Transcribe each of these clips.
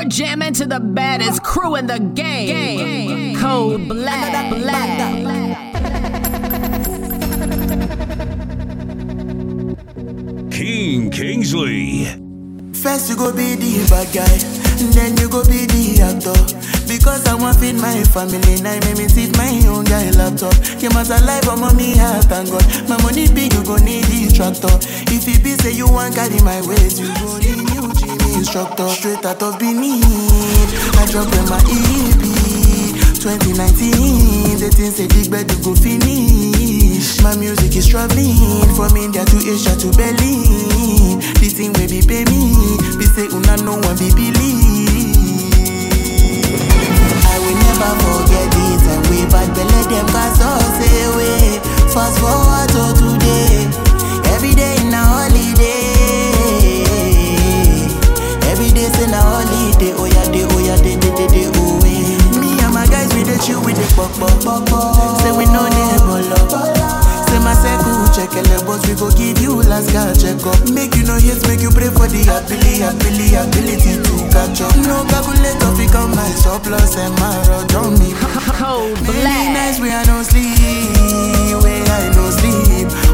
You're jamming to the baddest crew in the game. Code Black. King Kingsley. First you go be the bad guy, then you go be the actor. Because I want feed my family, now make me sit my own guy laptop. Kayamata life, I'm on me heart and God. My money big, you gon' need the tractor. If it be say you want carry my waist, you go need new gym instructor. Straight out of Benin, I dropped in my EP 2019, the things say big bed you go finish. My music is traveling from India to Asia to Berlin. This thing will be pay me, be say una no one be believe. We never forget this and we bad belle them cause us away. Fast forward to today, every day in a holiday. Every day's in a holiday, oh yeah, day, oh way. Me and my guys, we dey chill with the pop. Say we know they bolo. My circle, check the boss, we go give you last girl check up. Make you know yes, make you pray for the ability to catch up. No calculator, we come my surplus and my road on me. Code Black. Nice, we are no sleep.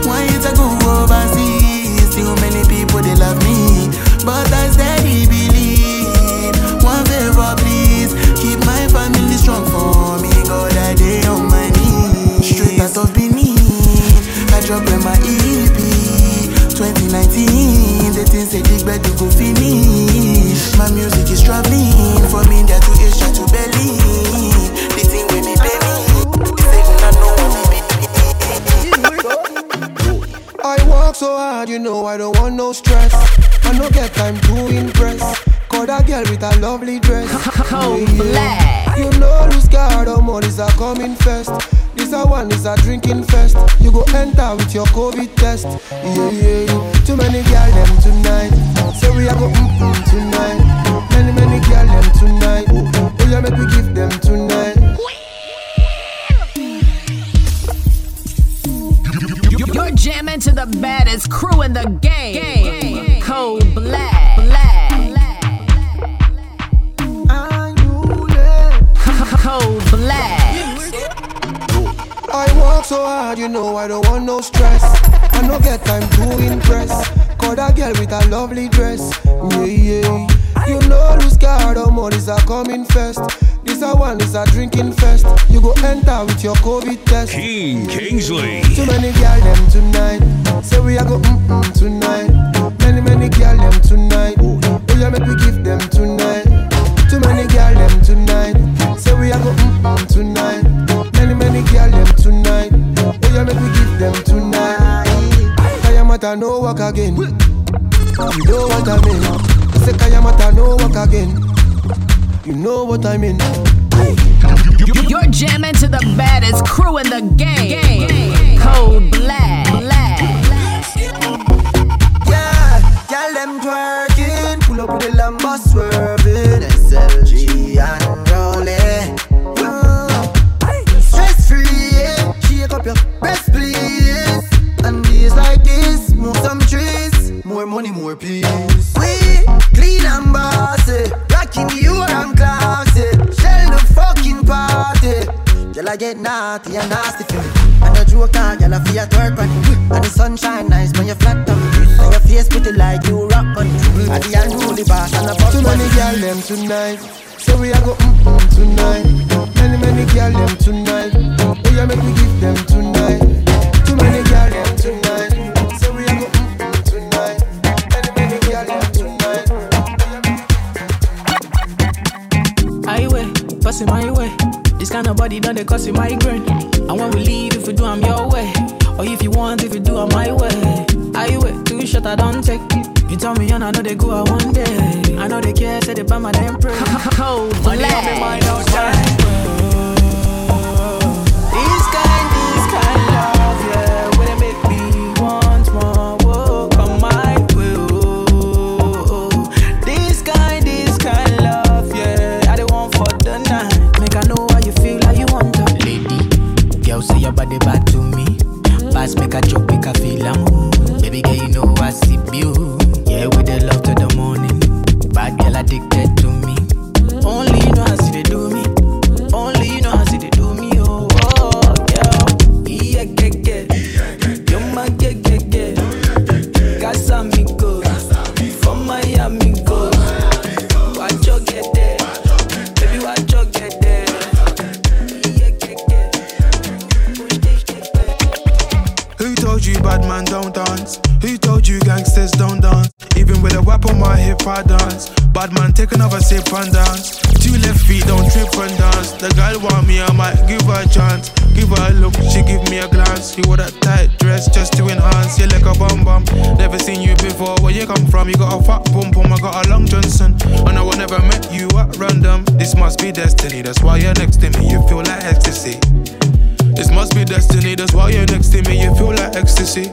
Why you take go overseas? Too many people, they love me, but I steady believe. One favor, please, keep my family strong for me. God, I day on my knees. Straight out of Benin. Drop in my EP 2019, the things they dig back to go finish. My music is traveling from India to Asia to Berlin. The thing with me, baby. I work so hard, you know I don't want no stress. I don't get time to impress. Call that girl with a lovely dress. Code Black. You know who's got all money's are coming first. This a one is a drinking fest. You go enter with your COVID test. Yeah. Too many girl them tonight. So we are go tonight. Many girl them tonight. Oh yeah, make we give them tonight. You're jamming to the baddest crew in the game. Code Black. Code Black. I work so hard, you know I don't want no stress. I don't get time to impress. Call that girl with a lovely dress. Yeah. You know who's got all money's are coming first. This a one is a drinking fest. You go enter with your COVID test. King Kingsley. Too many girl them tonight. Say we are go tonight. Many girl them tonight. Oh yeah, make we give them tonight. Too many girl them tonight. Say we are go tonight. Many girl them tonight. Oh yeah, make we give them tonight. Kayamata no walk again. You know what I mean. Say Kayamata no walk again. You know what I mean. You're jamming to the baddest crew in the game. Code Black. Yeah, girl them twerking. Pull up with the Lambo swerving. LG and best please. And days like this, move some trees. More money, more peace. We clean and bossy, rocking you and classy. Shell the fucking party. Y'all I get naughty and nasty for me. And the joke on y'all I feel at work on me. And the sunshine nice when you flat on me. And your face pretty like you rock on me. And the unruly boss and the boss. Too many girl them tonight. So we are go tonight. Many girl them tonight. Oh yeah, make we give them tonight. Too many girl them tonight. So we are go tonight. Many girl them tonight. Highway, passing my way. This kind of body done they cause a migraine. I want we leave if we do I'm your way. Or if you want if you do I'm my way. Highway, too short I don't take it. You tell me and I know they go out one day. I know they care, say they buy my damn prayer. Code Black. This kind love, yeah, will it make me want more? Whoa, come my way. This kind love, yeah, I don't want for the night. Make I know how you feel, how you want to. Lady, girl say your body bad to me. Pass make a joke, make a feel I'm. Baby girl, you know I see you. Yeah, we dey love to the morning. Bad girl addicted to me. sisters don't dance. Even with a whip on my hip, I dance. Bad man, take another sip and dance. Two left feet, don't trip and dance. The girl want me, I might give her a chance. Give her a look, she give me a glance. She wore that tight dress just to enhance. You like a bum bum. Never seen you before, where you come from? You got a fat bum bum, I got a long Johnson. And I would never met you at random. This must be destiny, that's why you're next to me. You feel like ecstasy. This must be destiny, that's why you're next to me. You feel like ecstasy.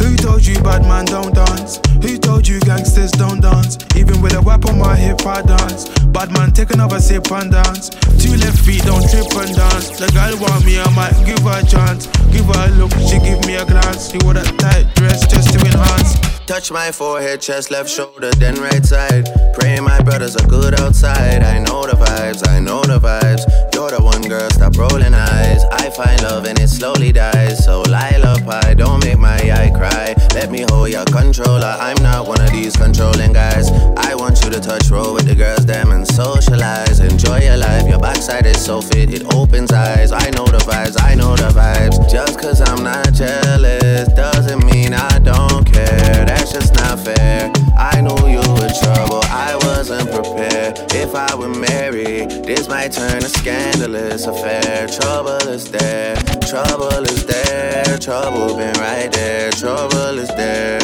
Who told you bad man don't dance? Who told you gangsters don't dance? Even with a whip on my hip, I dance. Bad man, take another sip and dance. Two left feet, don't trip and dance. The girl want me, I might give her a chance. Give her a look, she give me a glance. She wore that tight dress just to enhance. Touch my forehead, chest, left shoulder, then right side. Pray my brothers are good outside. I know the vibes, I know the vibes. You're the one girl, stop rolling eyes. I find love and it slowly dies. So Lila pie, don't make my eye cry. Let me hold your controller, I'm not one of these controlling guys. I want you to touch, roll with the girls, them and socialize. Enjoy your life, your backside is so fit, it opens eyes. I know the vibes, I know the vibes. Just cause I'm not jealous, doesn't mean I don't care. That's just not fair. I knew you were trouble, I wasn't prepared. If I were married, this might turn a scandalous affair. Trouble is there, trouble is there. Trouble been right there, trouble is there.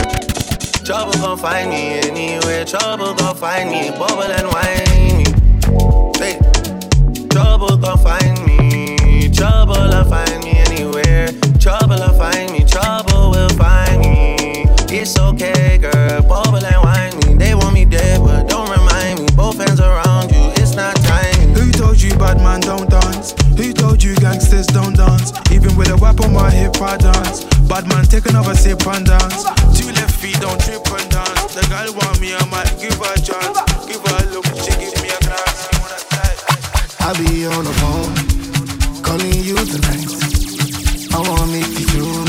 Trouble gon' find me anywhere. Trouble gon' find me, bubble and wine me. Hey. Trouble gon' find me. Trouble'll find me anywhere. Trouble'll find me, trouble will find me. It's okay, girl, bubble and wine me. They want me dead, but don't remind me. Both hands around you, it's not time. Who told you bad man don't dance? Who told you gangsters don't dance? Even with a whip on my hip, I dance. Bad man, take another sip and dance. Two left feet, don't trip and dance. The girl want me, I might give her a chance. Give her a look, she give me a glance. I be on the phone, calling you tonight. I wanna make you through,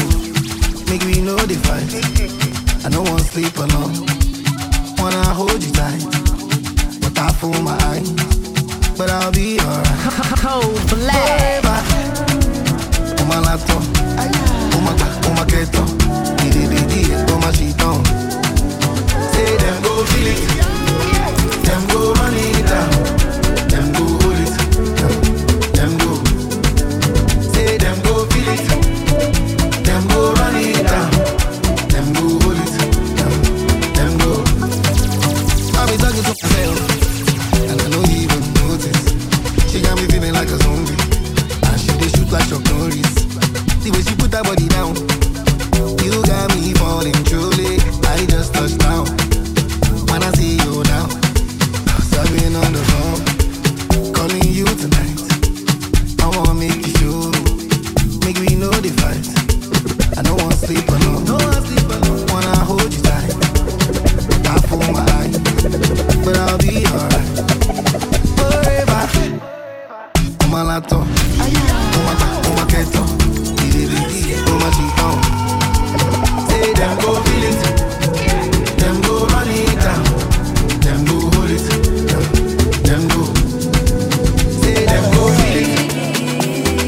make me know the fight. I don't wanna sleep alone. Wanna hold you tight, but I fool my eyes. But I'll be alright. Code Black. Umalato, Umaka, Umake to. Didi, Umashito. Say them go feel it, them go run it down, them go hold it, them go. Say them go feel it, them go run it down, them go hold it. I'll be talking to myself, and I don't even notice. She got me feeling like a zombie, and she dey shoot like Chuck Norris. The way she put her body down, you got me falling truly. I just touched down, when I see you now. So I've been on the phone, calling you tonight. I wanna make you sure, make me know the fight. I don't wanna sleep alone, wanna hold you tight. I fool my eyes, but I'll be alright. Forever. Umalato, Umaka, Umake to. Didi, Umashito. Say them go feel it, them go run it down, them go hold it, them go. Say them go feel it,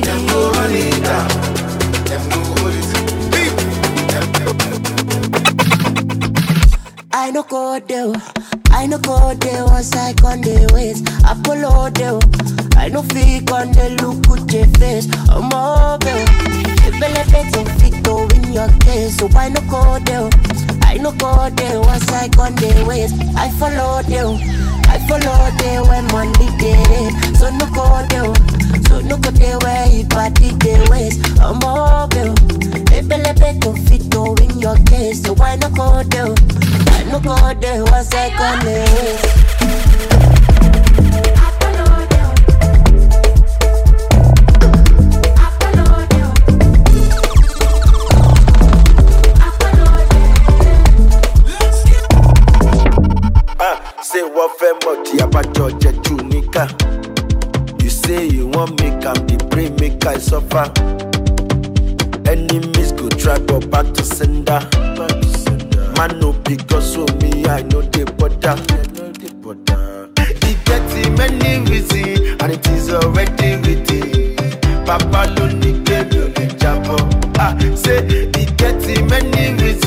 them go run it down, them go hold it. I know code deal, I know code deal, I psych on the ways, I follow deal. I know fake on the look good your face, I'm over. The belly bets and fit though in your case, so I know code deal, I know code deal, I psych on the ways, I follow deal. I follow the way money did it, so no code deal, so no code deal where he party the ways, I'm over. The belly bets and fit though in your case, so I know code deal. No go there, was I coming? You say you want make am the pray make I suffer. Enemies go try but back to sender. Man no because of me, I know they bother. It gets many reasons, and it is already with it. Papa don't need to Jambo. I say it gets many reasons,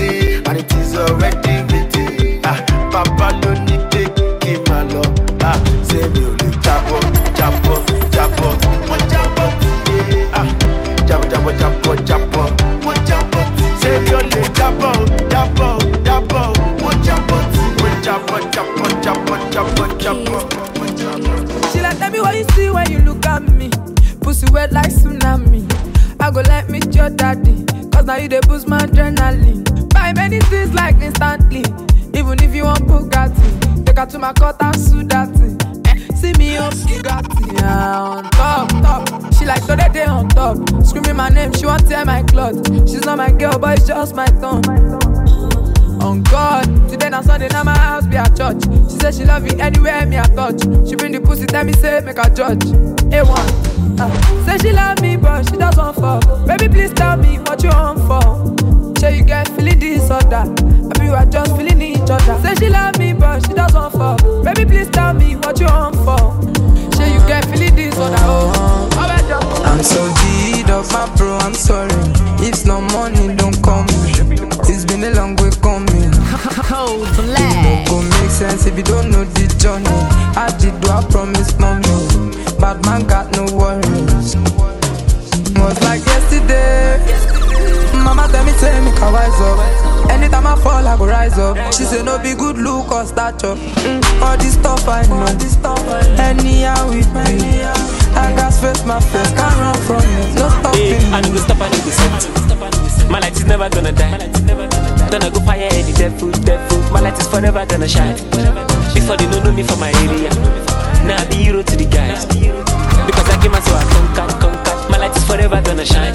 adrenaline. Buy many things like instantly. Even if you want Bugatti, take her to my court and sue that thing. See me on Bugatti, yeah, on top, top. She like so that day on top. Screaming my name, she won't tear my clothes. She's not my girl, but it's just my tongue. On God, today na Sunday, now my house be a church. She said she love me anywhere me a touch. She bring the pussy, tell me say make her judge. A1, say she love me but she does want fuck. Baby please tell me what you want for. Say you get feeling this or that, I mean we are just feeling each other. Say she love me but she does want fuck. Baby please tell me what you want for. Say you get feeling this or that. Oh, I'm so deed of my bro, I'm sorry. If no money don't come, it's been a long way coming. Code Black. It don't make sense if you don't know the journey. I did what I promised mommy. Bad man got no worries. Was like yesterday. Mama tell me say make her wise up. Anytime I fall I go rise up. She say no be good look or stature. All this stuff I know. Anyhow we be. I got face my face. Can't run from it. No stopping. I need to stop. I need to set. My light is never gonna die. Gonna go fire any dead food. My light is forever gonna shine. Before they don't know me for my area, now I be hero to the guys. Because I came out so I conquered. My light is forever gonna shine.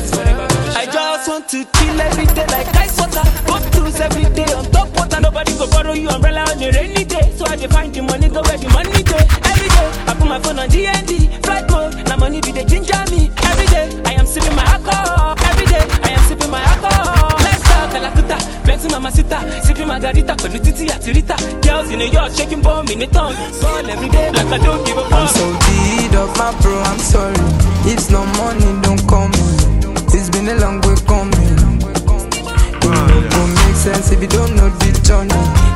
I just want to chill every day like ice water. Go cruise every day on top water. Nobody go borrow you umbrella on a rainy day. So I define the money go where the money go. Every day I put my phone on D&D flight mode. Now money be the ginger me. Every day I am sipping my alcohol. Every day I am sipping my alcohol. Let's talk Calacuta, plenty mamacita, sipping margarita, but titi atirita. Girls in New York shaking bomb in the tongue. Ball every day like I don't give a fuck. I'm so deed of my bro, I'm sorry. If no money don't come, it's been a long way coming. It don't make sense if you don't know the journey.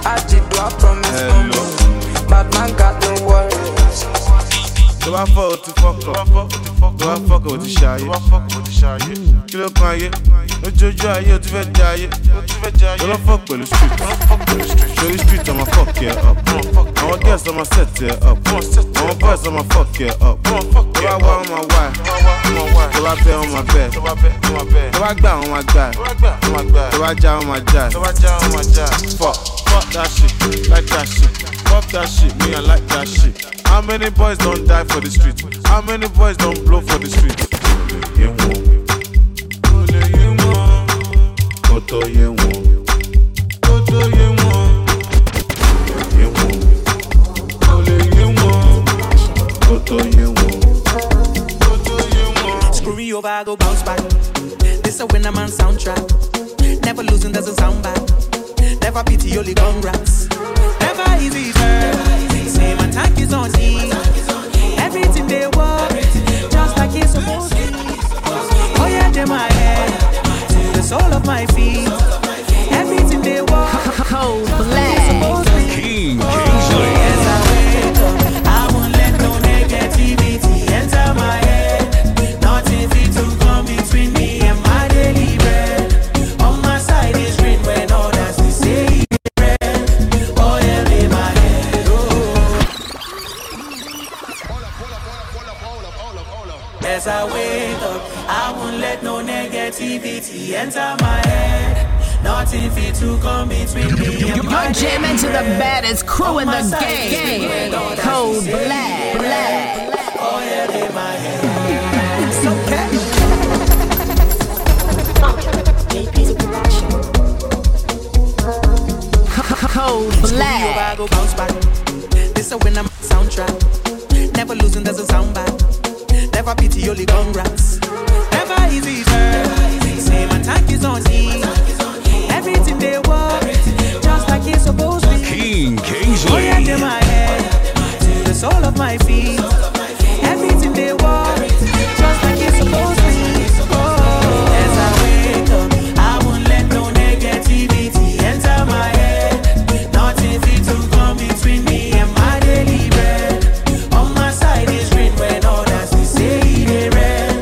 I did what I promised you, but man got no worries. Do I fuck to fuck up? Do I fuck with the shy? Do I fuck with the shy? Kilo Kanye, no Jojo, you do it, die. Do I fuck with the street? Do I fuck with the street? Show the street, I'ma fuck here up. I want girls, I'ma set here up. I want boys, I'ma fuck here up. Do I want my wife? Do I bet on my bed? Do I bet on my guy? Do I jive on my jive? Do I jive on my jive? Fuck that shit, like that shit. Fuck that shit, me I like that shit. How many boys don't die for the street? How many boys don't blow for the street? Screw me over, I go bounce back. This a winner man soundtrack. Never losing doesn't sound bad. Never pity, only congrats. Never easy, girl. Say my tank is on E. Everything they want, just like it's supposed to. Oh yeah, they're my head, to the sole of my feet. Everything they want, Code Black. King Kingsley. As I wake up, I won't let no negativity enter my head. Nothing fit to come between me and my daily bread. On my side is green when others they say. As I wake up, I won't let no negativity enter my head. Nothing fit to come between me and my. You're jamming to the baddest crew in the game. Code Black. Oh yeah, they my head. It's okay. Code Black. This a winner soundtrack. Never losing doesn't sound bad. Never pity, only congrats. Never easy, girl. Say my tank is on E. Everything they want, just like it's supposed to be. King Kingsley. Oh yeah, they're my head, to the sole of my feet. Everything they want, just like it's supposed to be. Oh, as I wake up, I won't let no negativity enter my head. Nothing fit to come between me and my daily bread. On my side is rain when all. Red,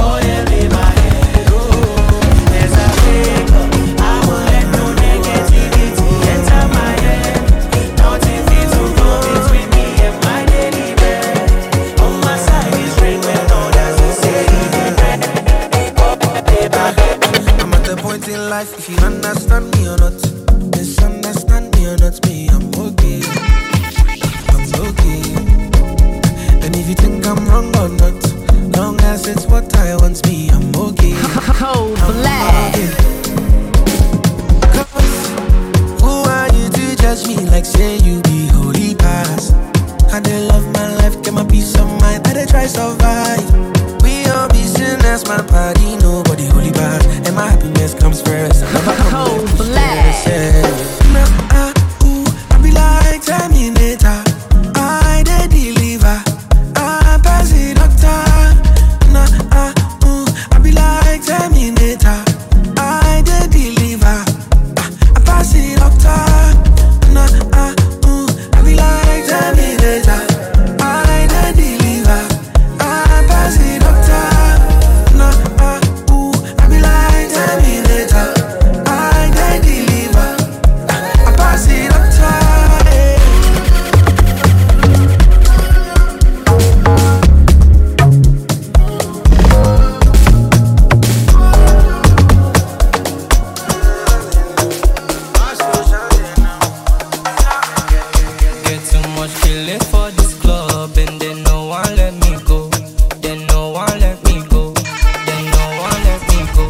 oil in my head, oh, as I wake up, I won't let no like say you be holy pass. I dey love my life, get my peace of mind. I dey try survive. We all be sinners, my party, nobody holy pass. And my happiness comes first. Code Black. Nah, ooh, I be like Terminator. I dey deliver. I pass the doctor. Nah, ooh, I be like Terminator. I dey deliver. I pass the doctor. Nah, ooh, I be like Terminator. I dey deliver. I pass the doctor. Nah, ooh, I be like Terminator. I dey deliver. I pass the doctor. Get too much killing for this club, and then no one let me go. Then no one let me go. Then no one let me go. I'm looking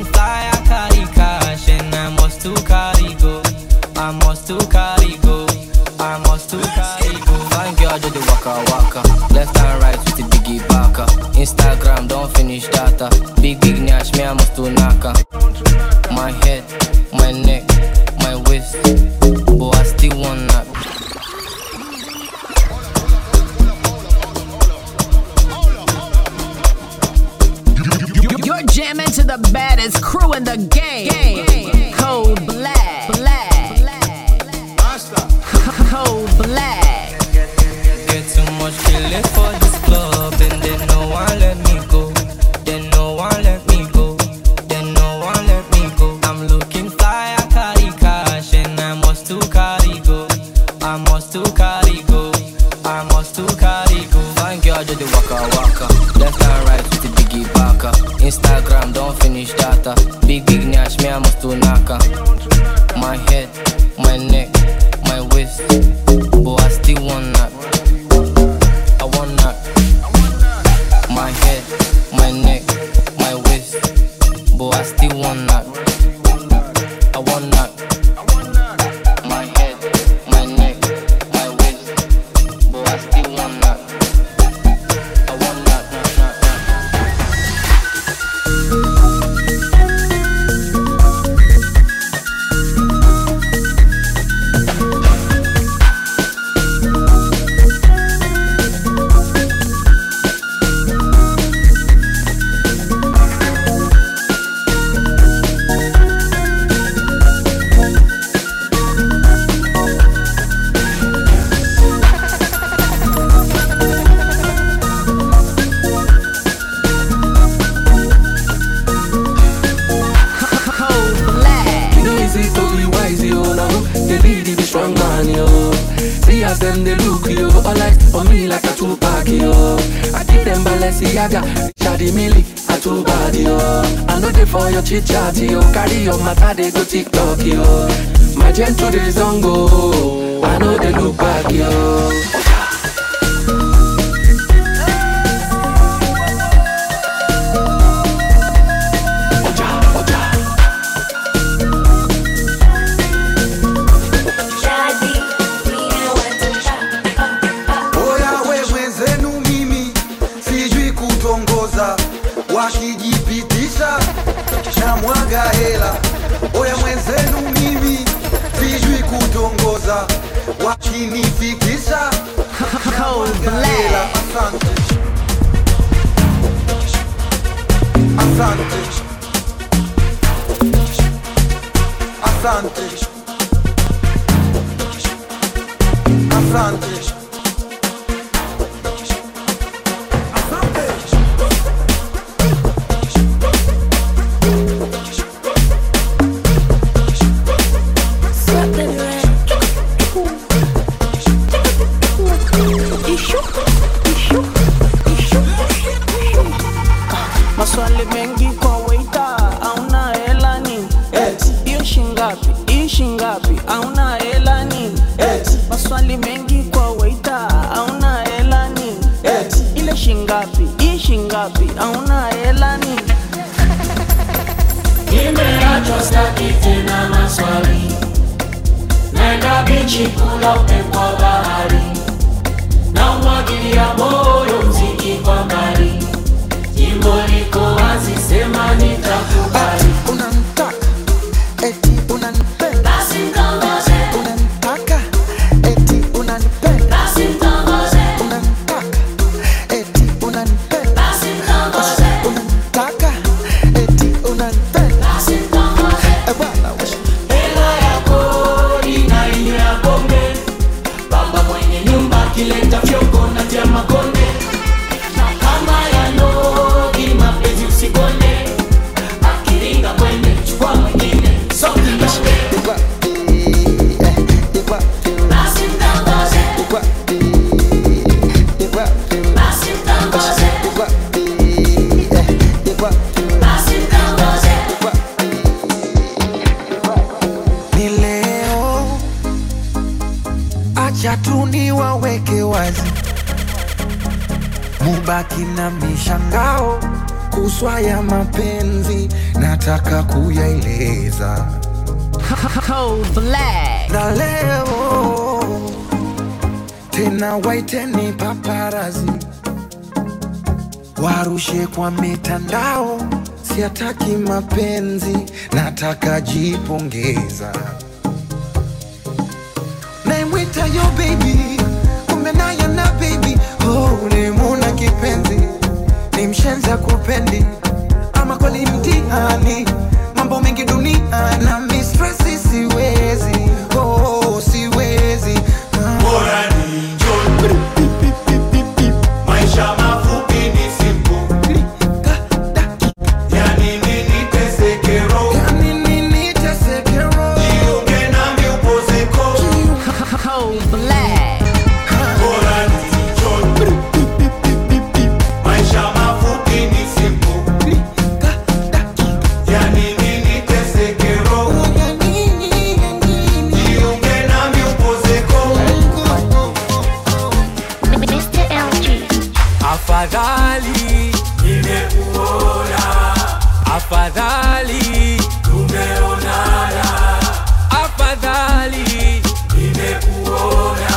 fly, I carry cash, and I must to carry go. I must to carry go. I must to carry go. Thank God do the waka waka, left and right with the biggie baka. Instagram don't finish data, big nash me I must to naka. My head, my neck, my waist, but I still want that. You're jamming to the baddest crew in the game. Code Black. Code Black. Get too much feeling for this club, and then no one let me go. Then no one let me go. Then no one let me go. I'm looking fly, I carry cash, and I must to carry go. I must to carry go. I must to carry go. Thank God do the waka waka, left and right with the biggie baka. Instagram don't finish data, big nash me I must to naka. My head, my neck, my waist, but I still want that. I want that. My head, my neck, my waist, but I still want that. I want that. My head, my neck, my waist, but I still want that. I want that. Code Black. You know it's easy to be wise, you know. The lady be strong man, yo. See as them they look, yo. All eyes on me like a Tupac, yo. I give them Balenciaga, Shadi Millie, a two body, yo. I know they for your chit chat, yo. Carry your matter, they go TikTok, yo. My gentle days don't go. I know they look back, yo. Wakijipitisha na mwaga hela, oya mwenzenu mimi sijui kutongoza, wakinifikisha na mwaga hela. Asante, asante, asante, asante. Maswali mengi kwa waiter, hauna hela nini? Hiyo shingapi, hii shingapi, hauna hela nini? Maswali mengi kwa waiter, hauna hela nini? Ile shingapi, hii shingapi, hauna hela nini? Nimeachwa sitaki tena maswali. Nenda bi Nchi kulote kwa bahari na umwagilia moyo mziki kwa mbali. Jimbo liko wazi, sema nitakubali. Unanitaka eti unanipenda, basi mtongoze. Unanitaka eti unanipenda, basi mtongoze. Unanitaka eti unanipenda, basi mtongoze. Unanitaka eti unanipenda, basi mtongoze. Ebwana mubaki na mishangao kuswaya mapenzi nataka kuyaeleza. Code Black. Na leo tena waiteni paparazi warushe kwa mitandao, siataki mapenzi nataka jipongeza. Naimwita yo baby, kumbe naye na baby. Oh, ni muna kipenzi, ni mshenza kupendi. Ama kwa li mtihani, mambo mengi dunia na mistresi siwezi. Oh, siwezi. Bora ni jol, maisha mafupi ni simpo. Yani nini tesekero, yani nini tesekero. Jiuke na miupozeko. Oh, Black. Afadhali tumeonana, afadhali nimekuona,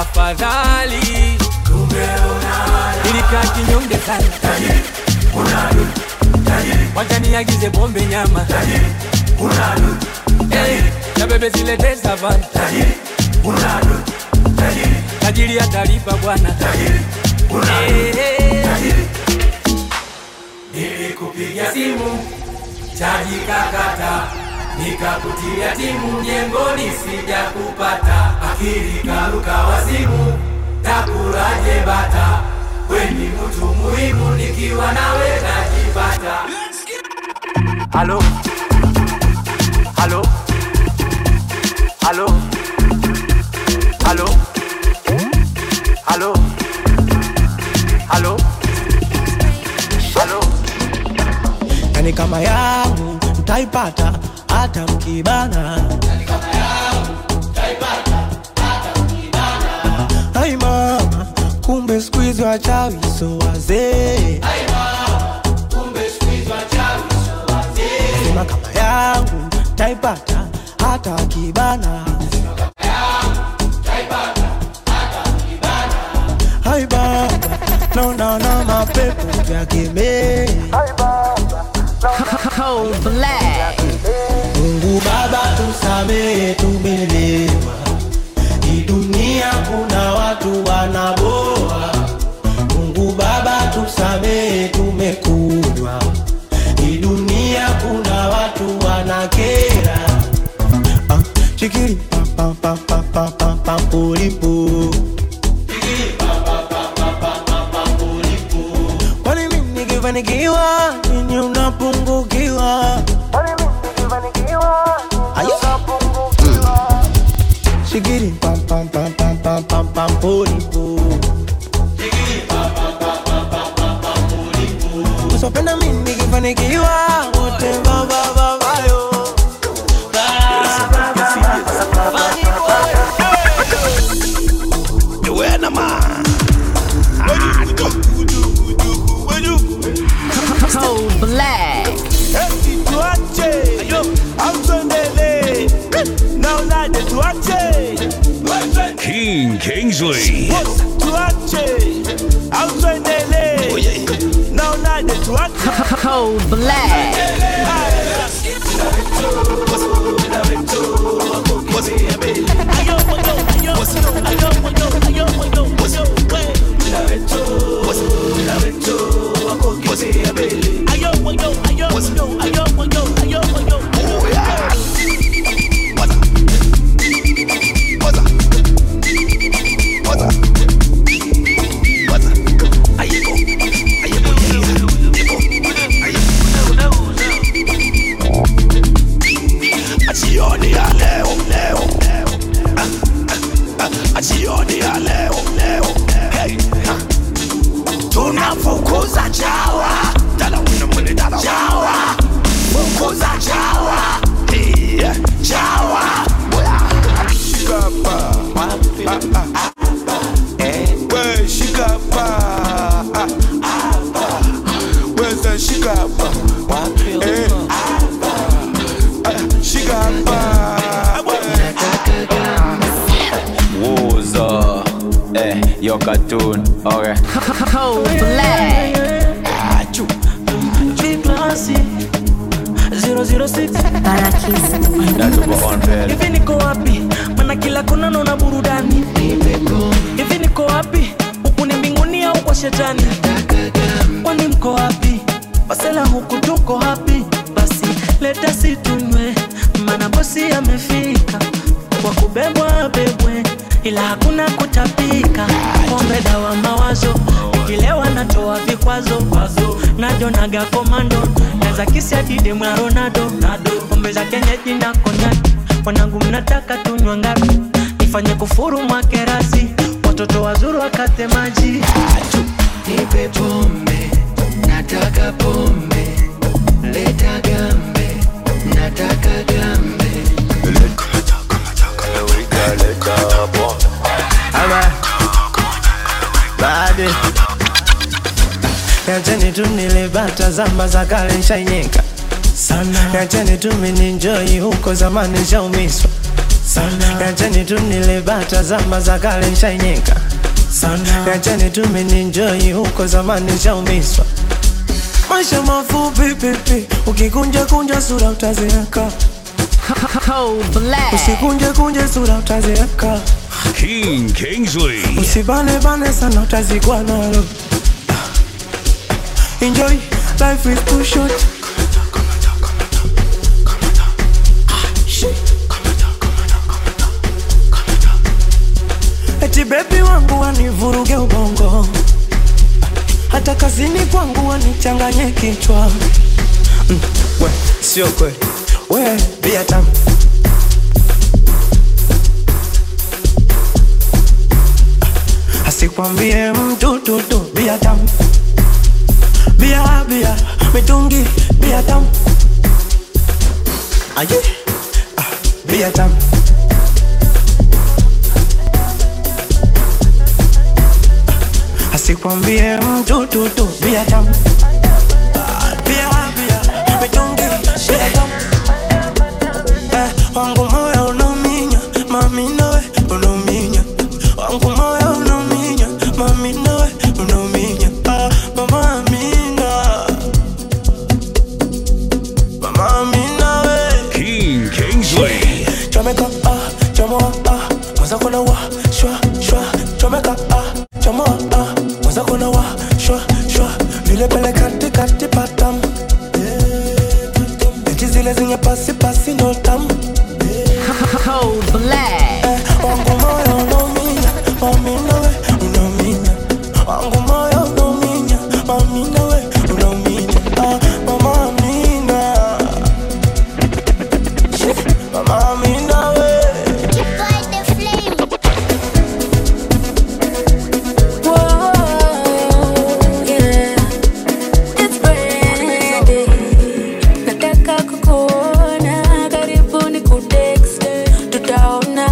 afadhali tumeonana. Nilikaa kinyonge sana tajiri, unarudi tajiri, wacha niagize bombe nyama tajiri, unarudi tajiri, na bebe zilete savana tajiri, unarudi tajiri, tajiri atalipa bwana tajiri, unarudi tajiri. Nilikupigia simu, chaji kakata, nikakutilia timu, nyengoni sija kupata. Akili karuka wazimu, takuraje bata, weni mtu muhimu, nikiwa nawe najipata. Halo, halo, halo, halo, halo, halo, halo. Yani kama yangu utaipata hata mkibana, yani kama yangu utaipata hata mkibana. Ai mama, kumbe squeeze wachawi so wazee. Ai mama, kumbe squeeze wachawi so wazee. Sema kama yangu utaipata hata mkibana, sema kama yangu utaipata hata mkibana. Ai baba, no no no my people ya kime. Ai baba. Code Black. Mungu baba tusamehe tumelewa, hii dunia kuna watu wanaboa. Mungu baba tusamehe tumekunywa, hii dunia kuna watu wanakera. Chikiri pa pa pa pa pa pa polipo, chikiri pa pa pa pa pa pa pa polipo. Kwa nini ningefanikiwa unapungukiwa? Shigiri pam pam pam pam pam pam pam polipo, shigiri pam pam pam pam pam pam polipo. Usopenda mimi kifanikiwa wote baba baba yo baba baba yo. You were na man. Code Black. Hey, tuache. Ayo, amsondele. Now like the tuache. Kingsley. Code Black. Cartoon, alright. Code Black. Ah, choo. Big Lancy. 006. Barakis. That's what unfair. If niko wapi, manakila kuna nona burudani. If niko wapi, huku ni mbinguni au kwa shetani. Kwani mko wapi? Pasela huku tuko happy. Basi, leta situnywe. Mana bosi amefika. Kwa kubebwa bebwe. Ila hakuna kutapika. Pombe dawa mawazo. Nikilewa natoa vikwazo. Najo naga komando. Naza kisi ya dide mwa Ronaldo. Pombe za Kenya jina konyaki. Wanangu mnataka tunywa ngapi? Nifanye kufuru makerasi. Watoto wazuru wakate maji. Nipe pombe. Nataka pombe. Leta gambe. Nataka gambe. Leka Bade Nyancheni tu nilibata zamba za kale nishainyeka sana. Nyancheni tu mininjoyi huko zamani nishaumiswa sana. Nyancheni tu nilibata zamba za kale nishainyeka sana. Nyancheni tu mininjoyi huko zamani nishaumiswa. Maisha mafupi pipi, ukikunja kunja sura utazeeka. Code Black. Usikunje kunje sura utazeeka. King Kingsley. Usibane bane sana utazikwa nalo. Enjoy, life is too short. Eti baby wangu wanivuruge ubongo. Hata kazini kwangu wanichanganye kichwa. We, sio kweli. We, bia tamu. Sikwambie mtututu bia tamu. Bia bia mitungi bia tamu. Aye bia tamu. Sikwambie mtututu bia tamu. Bia bia mitungi bia tamu. Wangu moyo unominya mami nawe unominya. Wangu moyo unominya mami nawe unominya. Mama amina. Mama amina we. King Kingsley. Chomeka chomoa mwaza kona wa shwa shwa. Chomeka chomoa mwaza kona wa shwa shwa. Vile pele kati kati patam. Eti zile zinye pasi pasi no tam. Code Black. Wangu moyo unominya, mamina we unominya. Wangu moyo unominya, mamina we unominya. Mama amina. Mama amina we. Divide the flame. Whoa, yeah. It's burning. Nataka kukuona karibu nikute. Down now.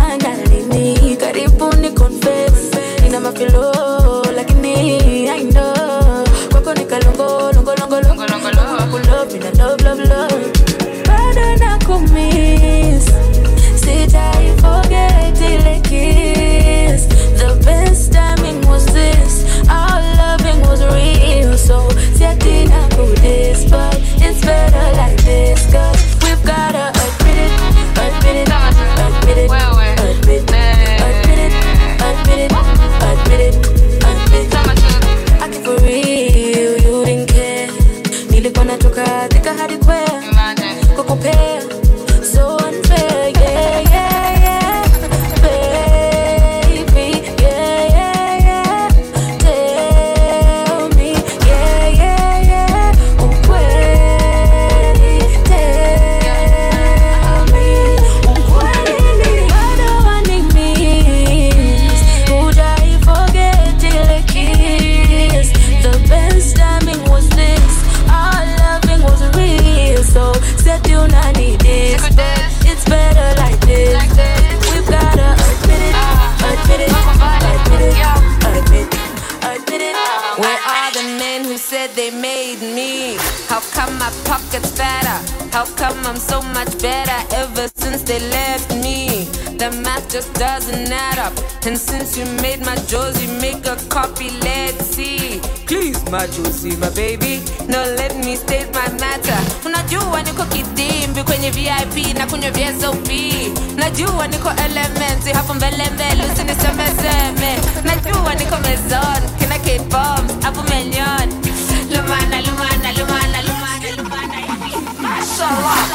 come my pocket's fatter? How come I'm so much better ever since they left me? The math just doesn't add up. And since you made my Josie, make a copy, let's see. Please, my Josie, my baby, no, let me state my matter. Unajua niko kidimbi kwenye VIP na kwenye VSOP. Unajua niko elementi hapo mbele mbele usinisemezeme. Unajua niko mezon, kina K-bombs, hapo million. Lumana, lumana, lumana, lumana, lumana, lumana. Mashallah.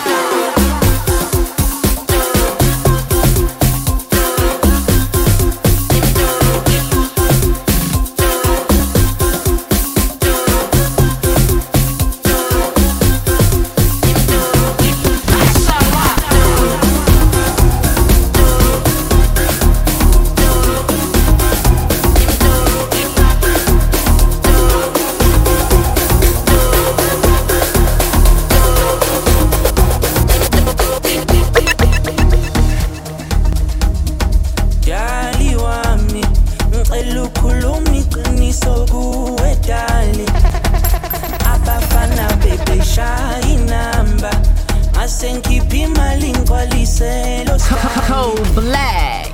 Code Black.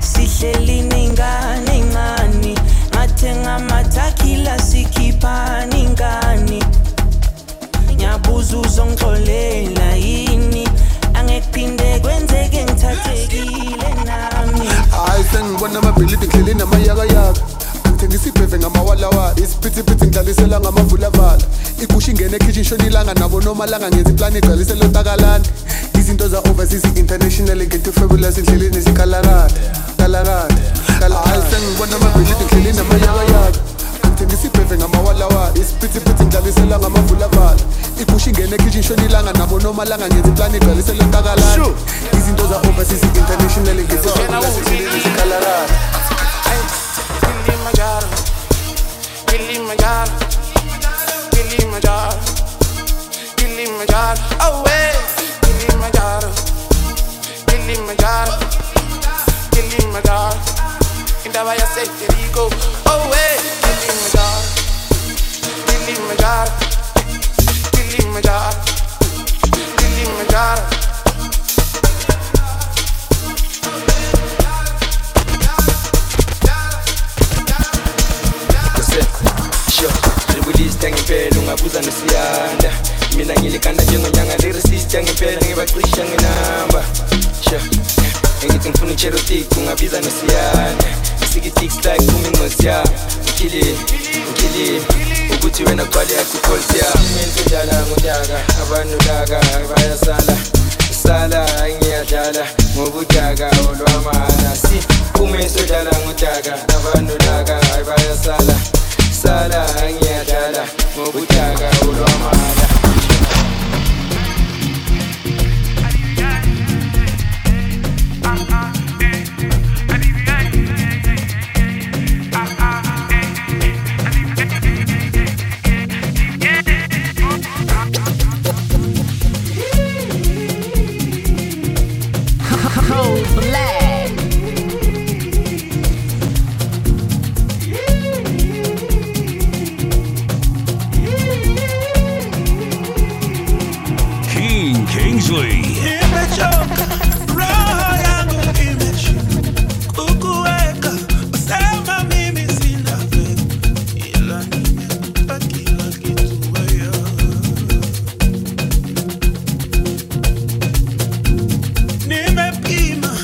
Sihleli ningane ngani mathenga mathakila sikipha ningani nyabuzu zongolela yini angephinde kwenzeke ngithathekile nami hayi sengibona mabhilidi kheli namayaka yaka ngisibheve ngamawalawa isiphithi phithi ngidlalisela ngamavula vala igushi ingene kitchen shonilanga nabo nomalanga ngenza iplan igcwalise lotakalana. Izinto za overseas international get to fabulous indleleni isikalakala kalakala kalakala sengibona mabhilidi kheli namayaka yaka ngisibheve ngamawalawa isiphithi phithi ngidlalisela ngamavula vala igushi ingene kitchen shonilanga nabo nomalanga ngenza iplan igcwalise lotakalana. Izinto za overseas international get to fabulous indleleni isikalakala. Gillimajar, Gillimajar, Gillimajar, Gillimajar, always Gillimajar, Gillimajar, Gillimajar, indaba ya sefirigo, always Gillimajar, Gillimajar, Gillimajar, Gillimajar. Ngithi ngempela ungabuza nesiyanda mina ngilikanda njengonyanga resist ngempela ngibacisha nginamba sure ngithi ngifuna cheroti ungabiza nesiyanda sikitix like coming ngosiya ngili ngili ukuthi wena qali yakho polsiya ngenzela ngonyaka abantu laka bayasala sala ngiyadlala ngobudaka olwamana si kumeso dlala ngotaka abantu laka bayasala sala ngiyadlala ngobudaka ulwamala Kingsley. Image raw yangu image kukuweka usema mimi sina fedha ila nimepata kila kitu wewe nimepima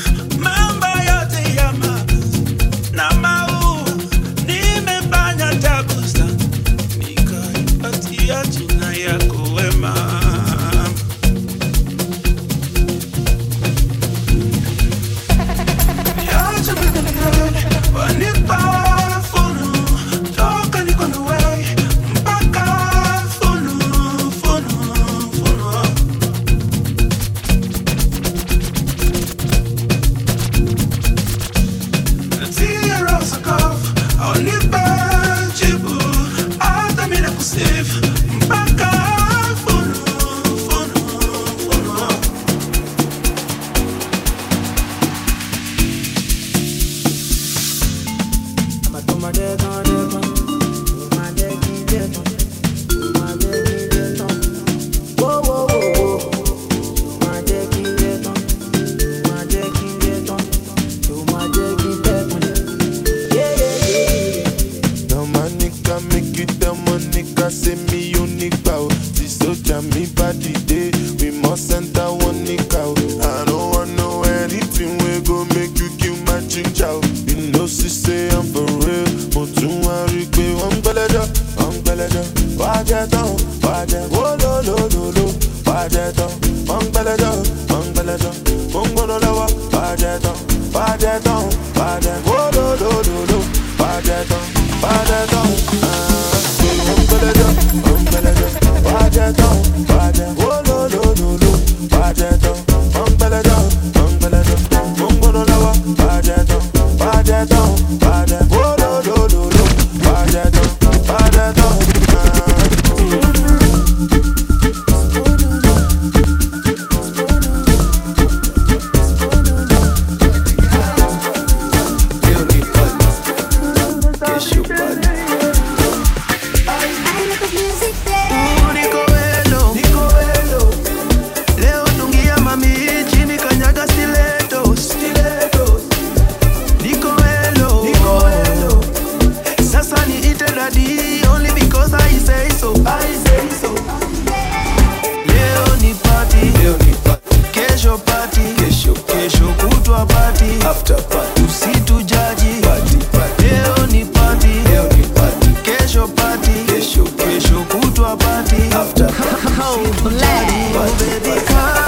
after party, usitujaji party, party. Leo ni party, leo ni party, kesho party, kesho kesho kutwa party, after party, Code Black, party, baby come.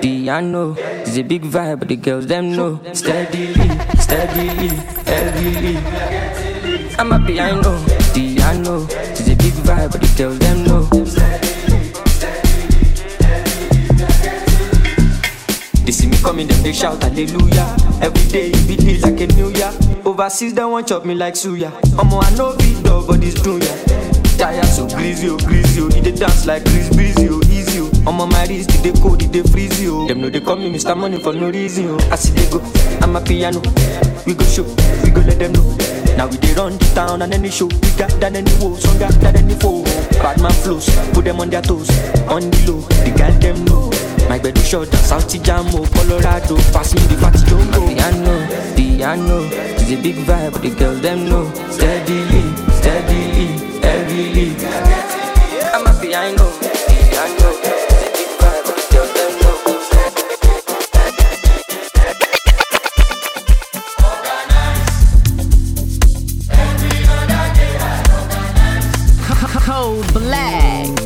Piano, it's a big vibe, but the girls them know. Steadily, steadily, heavily. I'm a piano, piano, it's a big vibe, but the girls them know. They see me coming, them they shout hallelujah. Every day it be like a new year. Overseas they want chop me like Suya. Omo I know be dog, but it's junior. Tired so Bizzio, Bizzio. He dey dance like Grease, Bizzio, Easy. I'm on my wrist, did they code, did they freeze you? Them know they call me Mr. Money for no reason. Yo. I see they go, I'm a piano. We go show, we go let them know. Now we they run the town and any show. We got than any woe, stronger than any foe. Bad man flows, put them on their toes. On the low, they got them know. My bed is short, Southie Jambo, Colorado. Pass me the party, Jogo. Piano, piano. It's a big vibe, but the girls them know. Steadily, steadily. I'm a piano, piano. The big vibe, but girls them know. Organize. Every other day I organize. Code Black.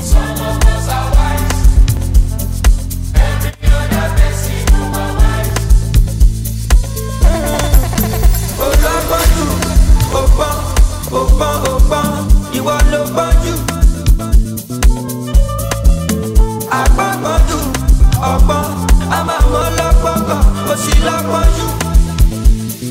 Some of us are wise. Every other day see who are wise. Oh Lambo, oh Opa, oh Opa. Oh, what about you? I bought you, I bought. I'm a mala baba, but she love you.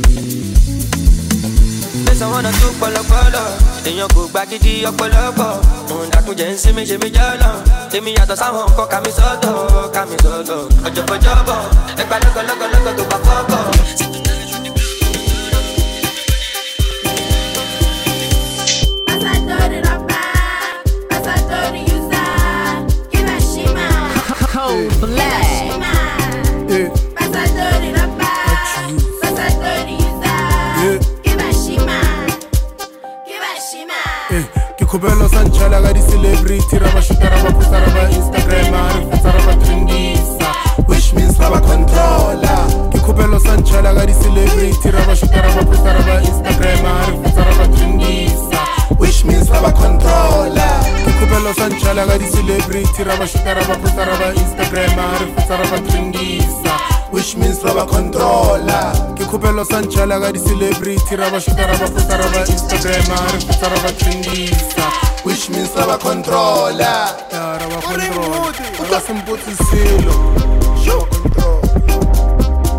There's someone to follow. Then you go back to the Apollo. Don't act with Jensi, me Jimmy Jala. Take me out of San Juan, Camisoto, Camisoto. A job, a job. A look, to Papa. Code Black. Naga di celebrity, Raba Sugar, Raba Puta, Raba Instagram, Rifuta, Raba Tringisa, which means Raba Controller. Kikupelo Sancha, Naga di celebrity, Raba Sugar, Raba Puta, Raba Instagram, Rifuta, Raba Tringisa, which means Raba Controller. Raba Controller. Raba Simbuti Silo. Show Control.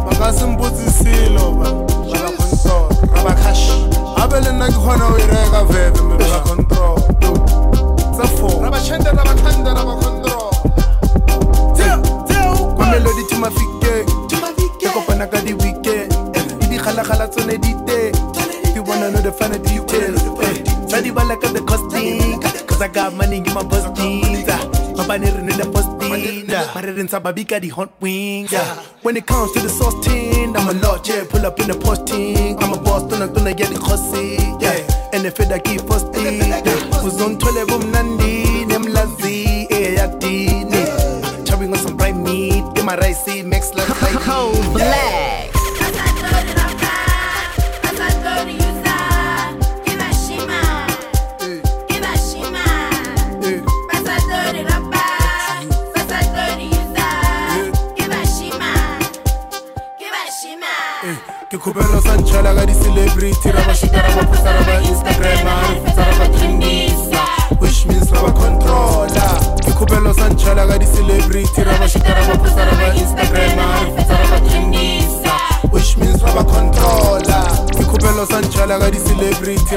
Raba Simbuti Silo, Raba Control. Raba Cash. Abele Nagi Hona Wirega Veve, Raba Control. Rabashenda, Rabakanda, Rabakondro. Tell, Melody to my figure. Take up another weekend. Did Halakala Tone did. You wanna know the finer details? Tadi Balaka the costing. Cause I got money in my posting. Mabanir in the posting. Marin Sababika the hot wings. When it comes to the sauce tin, I'm a lot, yeah. Pull up in the posting. I'm a boss, don't get the cosy. Yeah. And the feather keep posting. Was on 12 of Nandi, them lazy, AAD. Chopping on some prime meat, them a ricey, makes like Code Black. Kubelo Sancha, Laga di celebrity, Raba Sugar, Raba Puta, Raba Instagram, Rifuta, Raba Tringisa, which means Raba Controller. Kubelo Sancha, Laga di celebrity, Raba Sugar, Raba Puta, Raba Instagram, Rifuta, Raba Tringisa, which means Raba Controller. Kubelo Sancha, Laga di celebrity,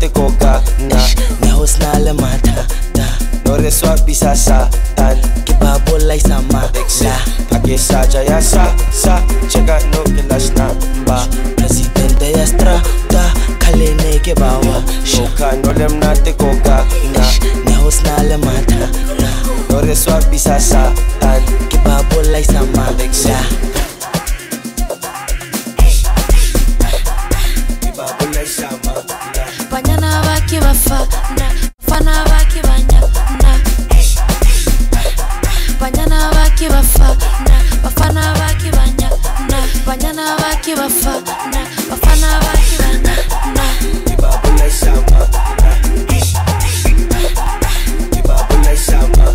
te koka na na hosna le mata da no reswa pisa sa tan ke babo lai sama la age saja ya sa sa chega no kilashna ba presidente ya strata kalene ke bawa shoka no lemna te koka na na hosna le mata da no resort bisasa tan ke babo lai sama vexia ke babo lai sama banyana ba ke ba fana fana ba ke banya na banyana ba ke ba fana fana ba ke banya na banyana ba ke ba fana fana ba ke banya na ke babo lai sama ke babo lai sama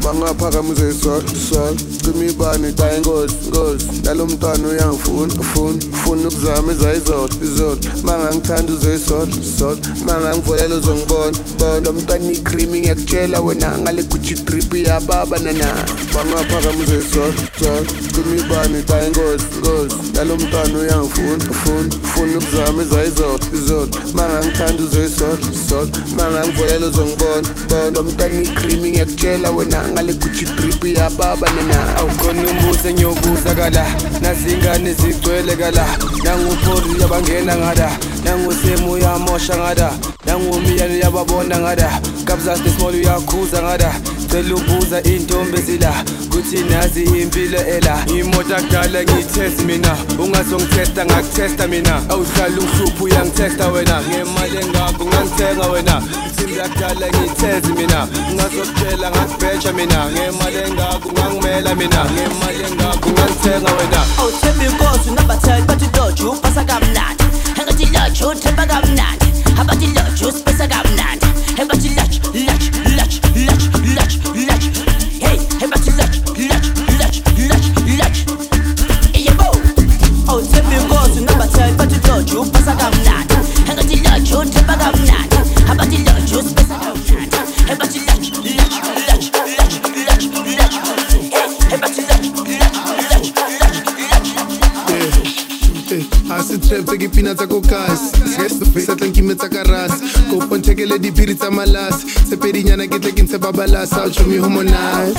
Banga paka muze sol sol kimi bani dying gold gold nalomntwana yang phone ukuzama izizot manga ngithanda uze sol manga ngivolela uzongibona bona umntwana icreaming yakutshela wena ngale Gucci trip yababa nana banga paka muze sol sol kimi bani dying gold gold nalomntwana yang phone ukuzama izizot manga ngithanda uze sol manga ngivolela uzongibona bona umntwana icreaming yakutshela wena ngale Gucci trip yababa nana awukhona umbuzo nyobuza kala nazingane zigcwele kala nangupori yabangena ngada nangusemu yamosha ngada nangumiyane yababona ngada kabza small uyakhuza ngada selubuza intombi zila kuthi nazi impilo ela imota kala ngitest mina ungazongitesta ngakutesta mina awuhlala uhluphu uyangitesta wena ngemali engakho ngangithenga wena simyakala ngitest mina ungazokutshela ngakubheja mina ngemali engakho ngangimela mina ngemali engakho ngangithenga wena awuthembi inkosi number 10 but idoju pasa kamnandi engathi idoju themba kamnandi abathi idoju pasa kamnandi engathi Latch, hey, about to latch. Hey, bo. Oh, tell me what's number 10, but you don't you pass a gamnat. I got the latch, you tap a gamnat. How about the latch, you pass a gamnat. Hey, about to latch. Hey, about to latch. King asitrepse kipina tsako kasi sesifisa tlankimetsa rasa go pontekele diphiri tsa malasa se perinyana ke tle ke ntse babalasa show me humonize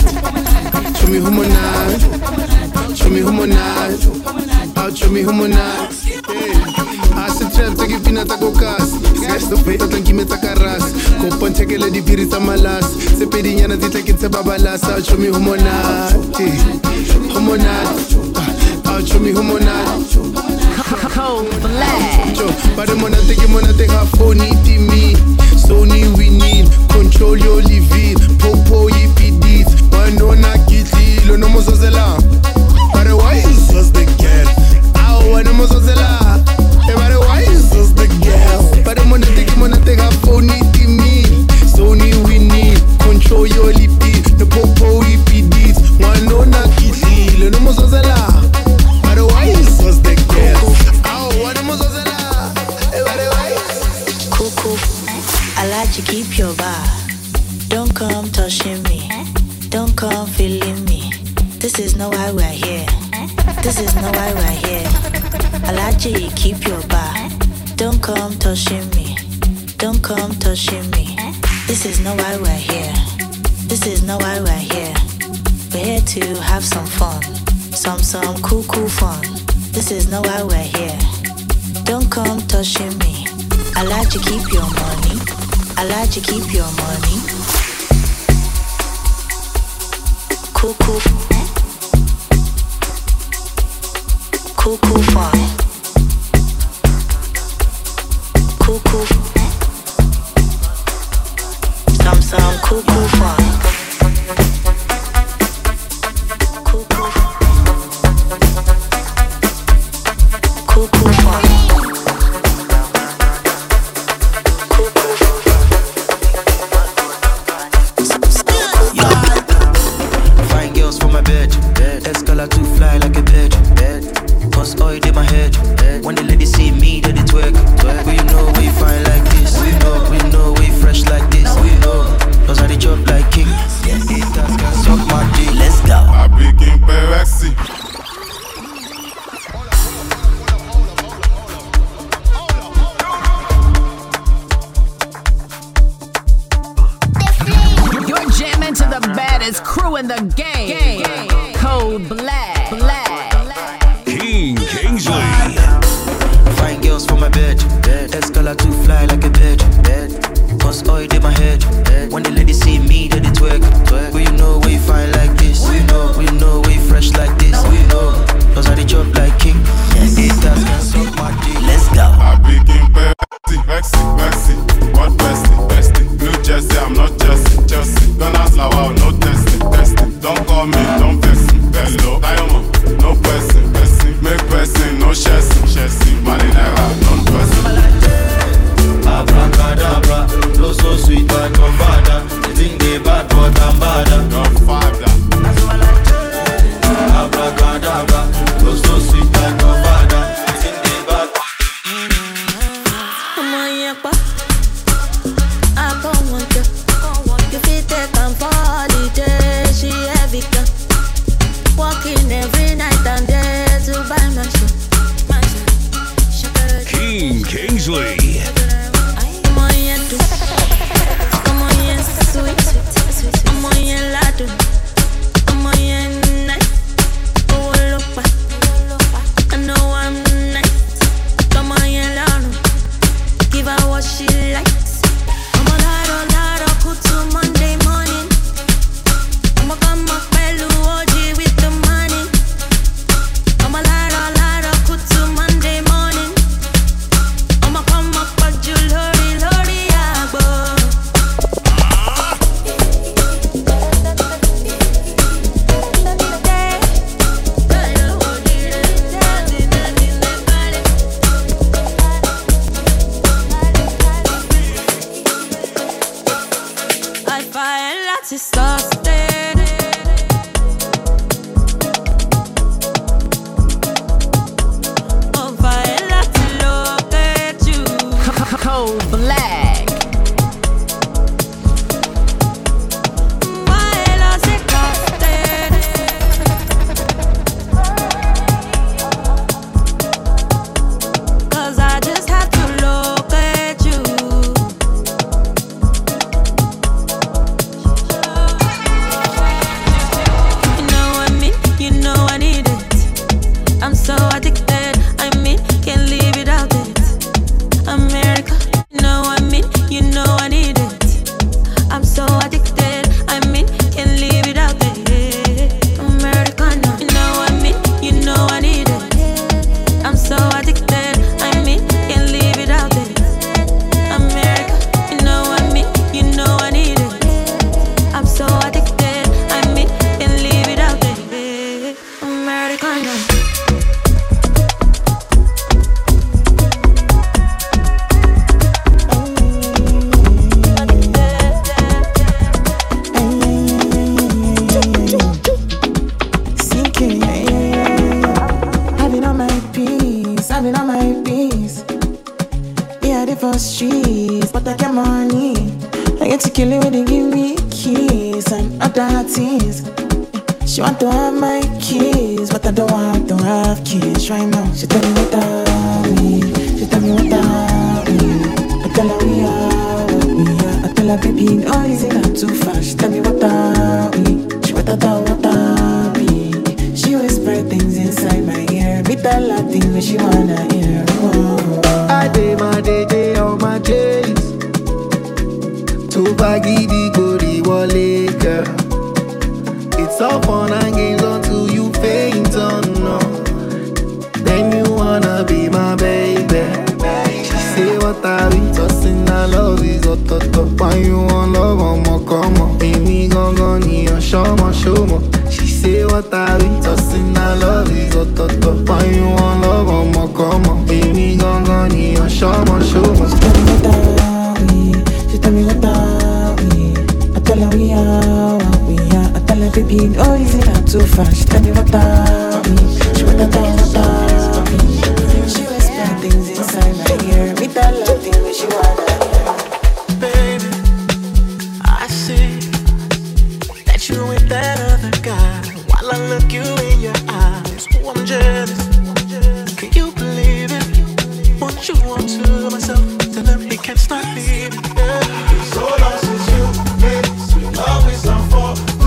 show me humonize show me humonize show me humonize asitrepse kipina tsako kasi sesifisa tlankimetsa rasa go pontekele diphiri tsa malasa se perinyana ke tle ke ntse babalasa show me humonize humonize show me who monad Code Black but the monad take a phone it me Sony we need control your living popo ipd banona kitli lo nomozozela but why is this the girl I nomozozela but why is this the girl but the monad take a phone it me Sony we need control your living the popo ipd banona kitli lo nomozozela. I like to keep your vibe. Don't come touching me. Don't come feeling me. This is not why we're here. This is not why we're here. I like to keep your vibe. Don't come touching me. Don't come touching me. This is not why we're here. This is not why we're here. We're here to have some fun. Some cool fun. This is not why we're here. Don't come touching me. I like to keep your money. I like to keep your money. Cool fun. Cool. Some cool fun. at my peace. Yeah, they for streets, but I get money. I get to kill it when they give me keys and other things. She want to have my keys, but I don't have keys right now. She tell me what I need, she tell me what I need. I tell her we are what we are. I tell her baby, no easy, not too far. She tell me what I need, she what I need. She whisper things inside my ear, me tell her things when she wanna hear. Oh. I day my day all my days. To baggy the goody wallet, girl. It's all fun and games until you faint, oh no. Then you wanna be my baby. She say what I be tossing, I love is a toto. When you want love, I'm a come on. Amy gon' go near, show me, show me. She say what I be tossing, I love is a toto. When you want love, I'm a come on. Amy gon' go near, show me, show me. She tell me what I be, she tell me what I be. I tell her we are what we are. Baby, no easy, not too far. She tell me what I mean. She wanna tell me what I mean. She whisper things inside my ear. Me tell her things when she wanna hear. Baby, I see that you with that other guy. While I look you in your eyes, oh, I'm jealous. Can you believe it? What you want to myself, tell him he can't stop me. So long since you made love is on for. I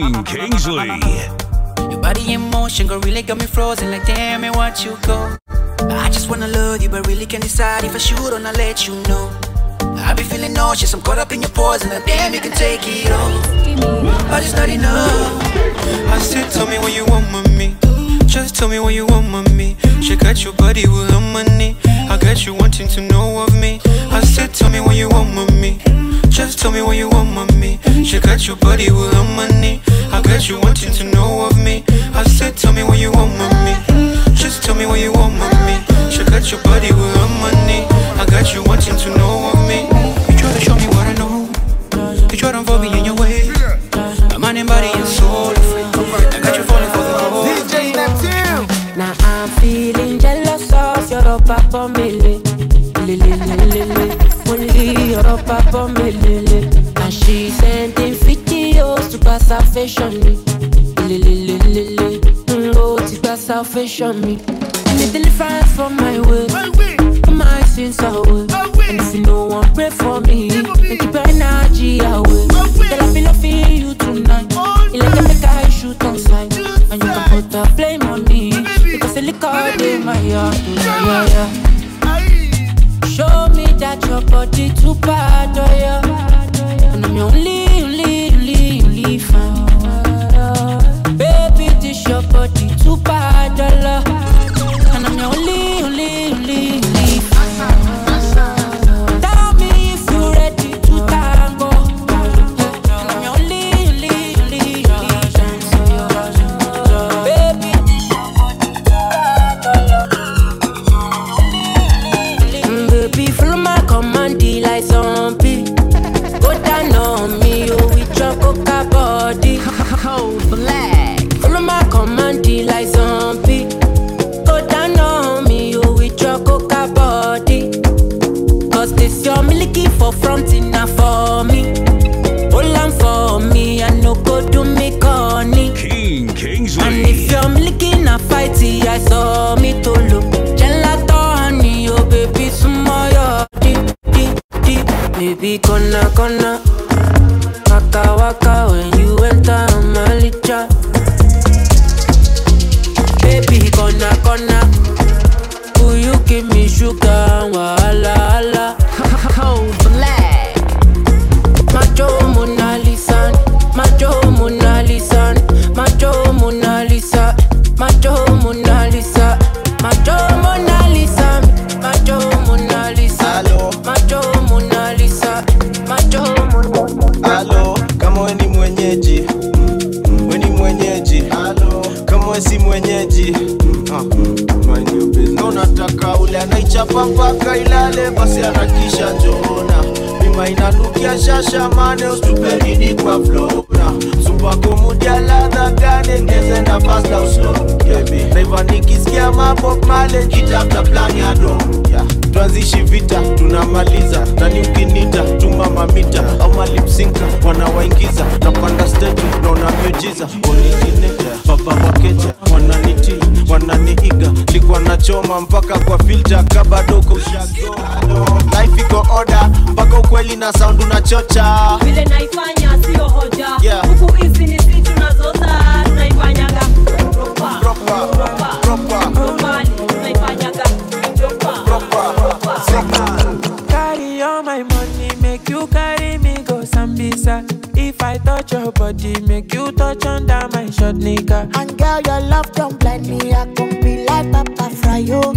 King Kingsley. Your body in motion, girl, really got me frozen. Like damn, and watch you go. I just wanna love you, but really can't decide if I should or not let you know. I be feeling nauseous, I'm caught up in your pores, and like damn, you can take it all. But it's not enough. I said, tell me what you want with me. Just tell me what you want with me. Shake out your body with her money. I got you wanting to know of me. I said, tell me what you want with me. Just tell me what you want with me. Shake out your body with her money. I got you wanting to know of me. I said, tell me what you want with me. Just tell me what you want with me. Shake out your body with her money. I got you wanting to know of me. You try to show me what I know. You try to involve me in your way. My mind and body and soul. I got you falling for the whole. DJ Neptune. Now I'm feeling jealous of your upper bombele. Only your upper bombele. And she's sending videos to pass her fashion me. Oh, to pass her fashion me. And it's different from my way. My sins are old. And if you know one pray for me, and keep your energy away. Girl, I be loving you tonight. You like a make I shoot on sight. And you can put a blame on me, because the liquor in my heart. Show me that your body too bad, oh yeah. And I'm your only fan. Baby, this your body too bad, oh yeah. And I'm your only Code Black. Follow my command, like zombie. Go down on me, you with your coca body. Cause this your milky for fronting now for me. Hold on for me, I no go do me corny. King Kingsley. And if your milky na fighty, I saw me to look. Gelato honey, oh baby, sumoyo. Baby, gonna. Waka waka when you enter Malicha. Baby gonna. Will you give me sugar and wahala hala? Code Black. Macho Mona Lisa, Macho Mona Lisa, Macho Mona Lisa, Macho Mona Lisa, Macho Mona Lisa, Macho Mona Lisa, Macho Mona Lisa, Macho Mona Lisa. Si mwenyeji mind your business. Unataka ule anaichapa mpaka ilale, basi anakisha njoona. Mima inanukia shasha mane, ustuperidi kwa flora. Sumpako mudia ladha gane, ngeze na fast au slow. Naiva nikisikia mapop male, jitafta plan ya dom. Tuanzishi vita, tunamaliza. Na ni ukinita, tumamamita. Au malipsinka, wanawaingiza. Na panda statue, na unamiujiza. Olikineta, papa wakecha. Wananiti, wananiiga. Likuwa nachoma, mpaka kwa filter. Kabadoko, life iko order, mpaka ukweli na sound unachocha. Vile naifanya, siyo hoja. Huku hizi ni si tunazota. Tunaifanyaga Propa. Carry all my money, make you carry me go Sambisa. If I touch your body, make you touch under my short nigga. And girl, your love don't blind me, I can be like Papa Fryo.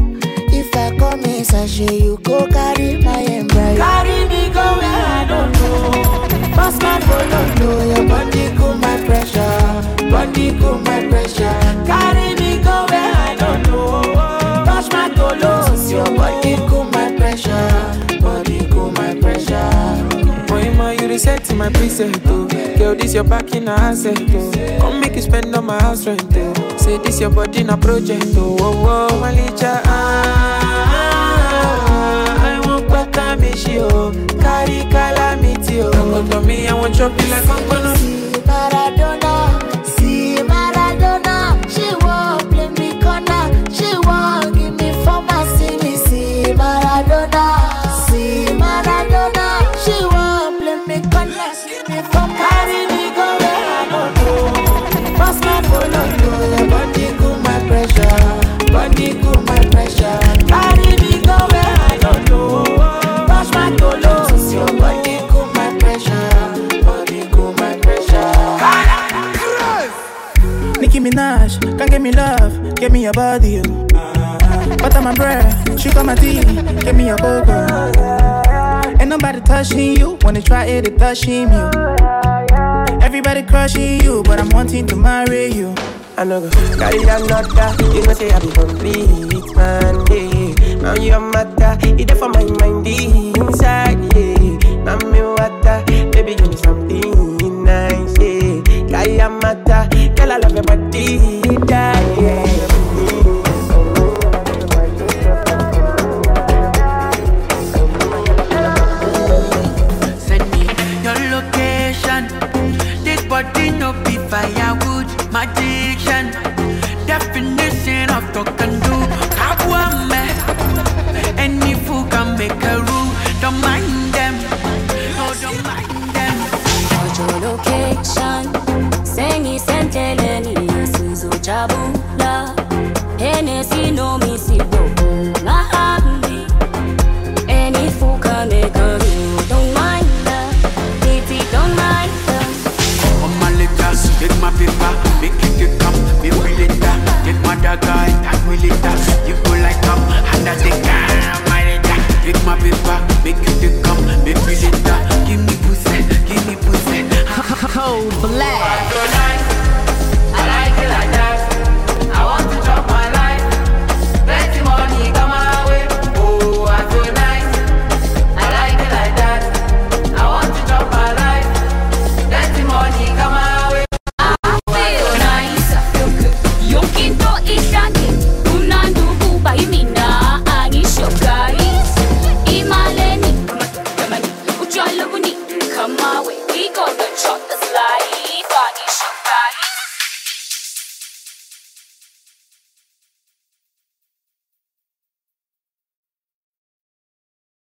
If I come in sachet, you go carry my embryo. Carry me go where I don't know. Boss man, go don't know. Your body cool my pressure, body cool my pressure. Carry me go where I don't know. Touch my dolos, your body cool my pressure, body cool my pressure. Boy, you reset my preset, oh. Girl, this your back in a asset, oh. Come make you spend on my house rent, oh. Say this your body in a project, oh. Oh, oh, Malicha, I won't pata me she, oh. Carry calamity, oh. Come for me, I won't chop you like I'm gonna. See Maradona, see Maradona. She won't play me corner, she won't. Maradona, she won't blame me, cause me from carry me go where I don't know. me love, give me your body, oh. Butter my bread, she got my tea, give me your cocoa. Ain't nobody touching you, when they try it, they touching you. Everybody crushing you, but I'm wanting to marry you. I know go, carry another, you know say I be complete, man, yeah. Now you a matter, it for my mind inside, yeah. Now me water, baby give me something nice, yeah. Kayamata, girl I love your body, yeah, yeah. Addiction, definition of talk and do. I want me, any fool can make a rule. Don't mind them, no, don't mind them. Watch your location, singing Senteleni, Suzu Jabula, Hennessy no missy, not happy. Any fool can make a rule. Don't mind them, baby, don't mind them. Oh, Malicha, take my paper. Guy, that will it, you go like come and that's the guy, my letter. Take my paper, make you come, make me later. Give me pussy, Code Black. I'm so nice, I like it like that. I want to drop my life, plenty money come my way. Oh, I'm so nice, I like it like that. I want to drop my life, plenty money come my way. Come on.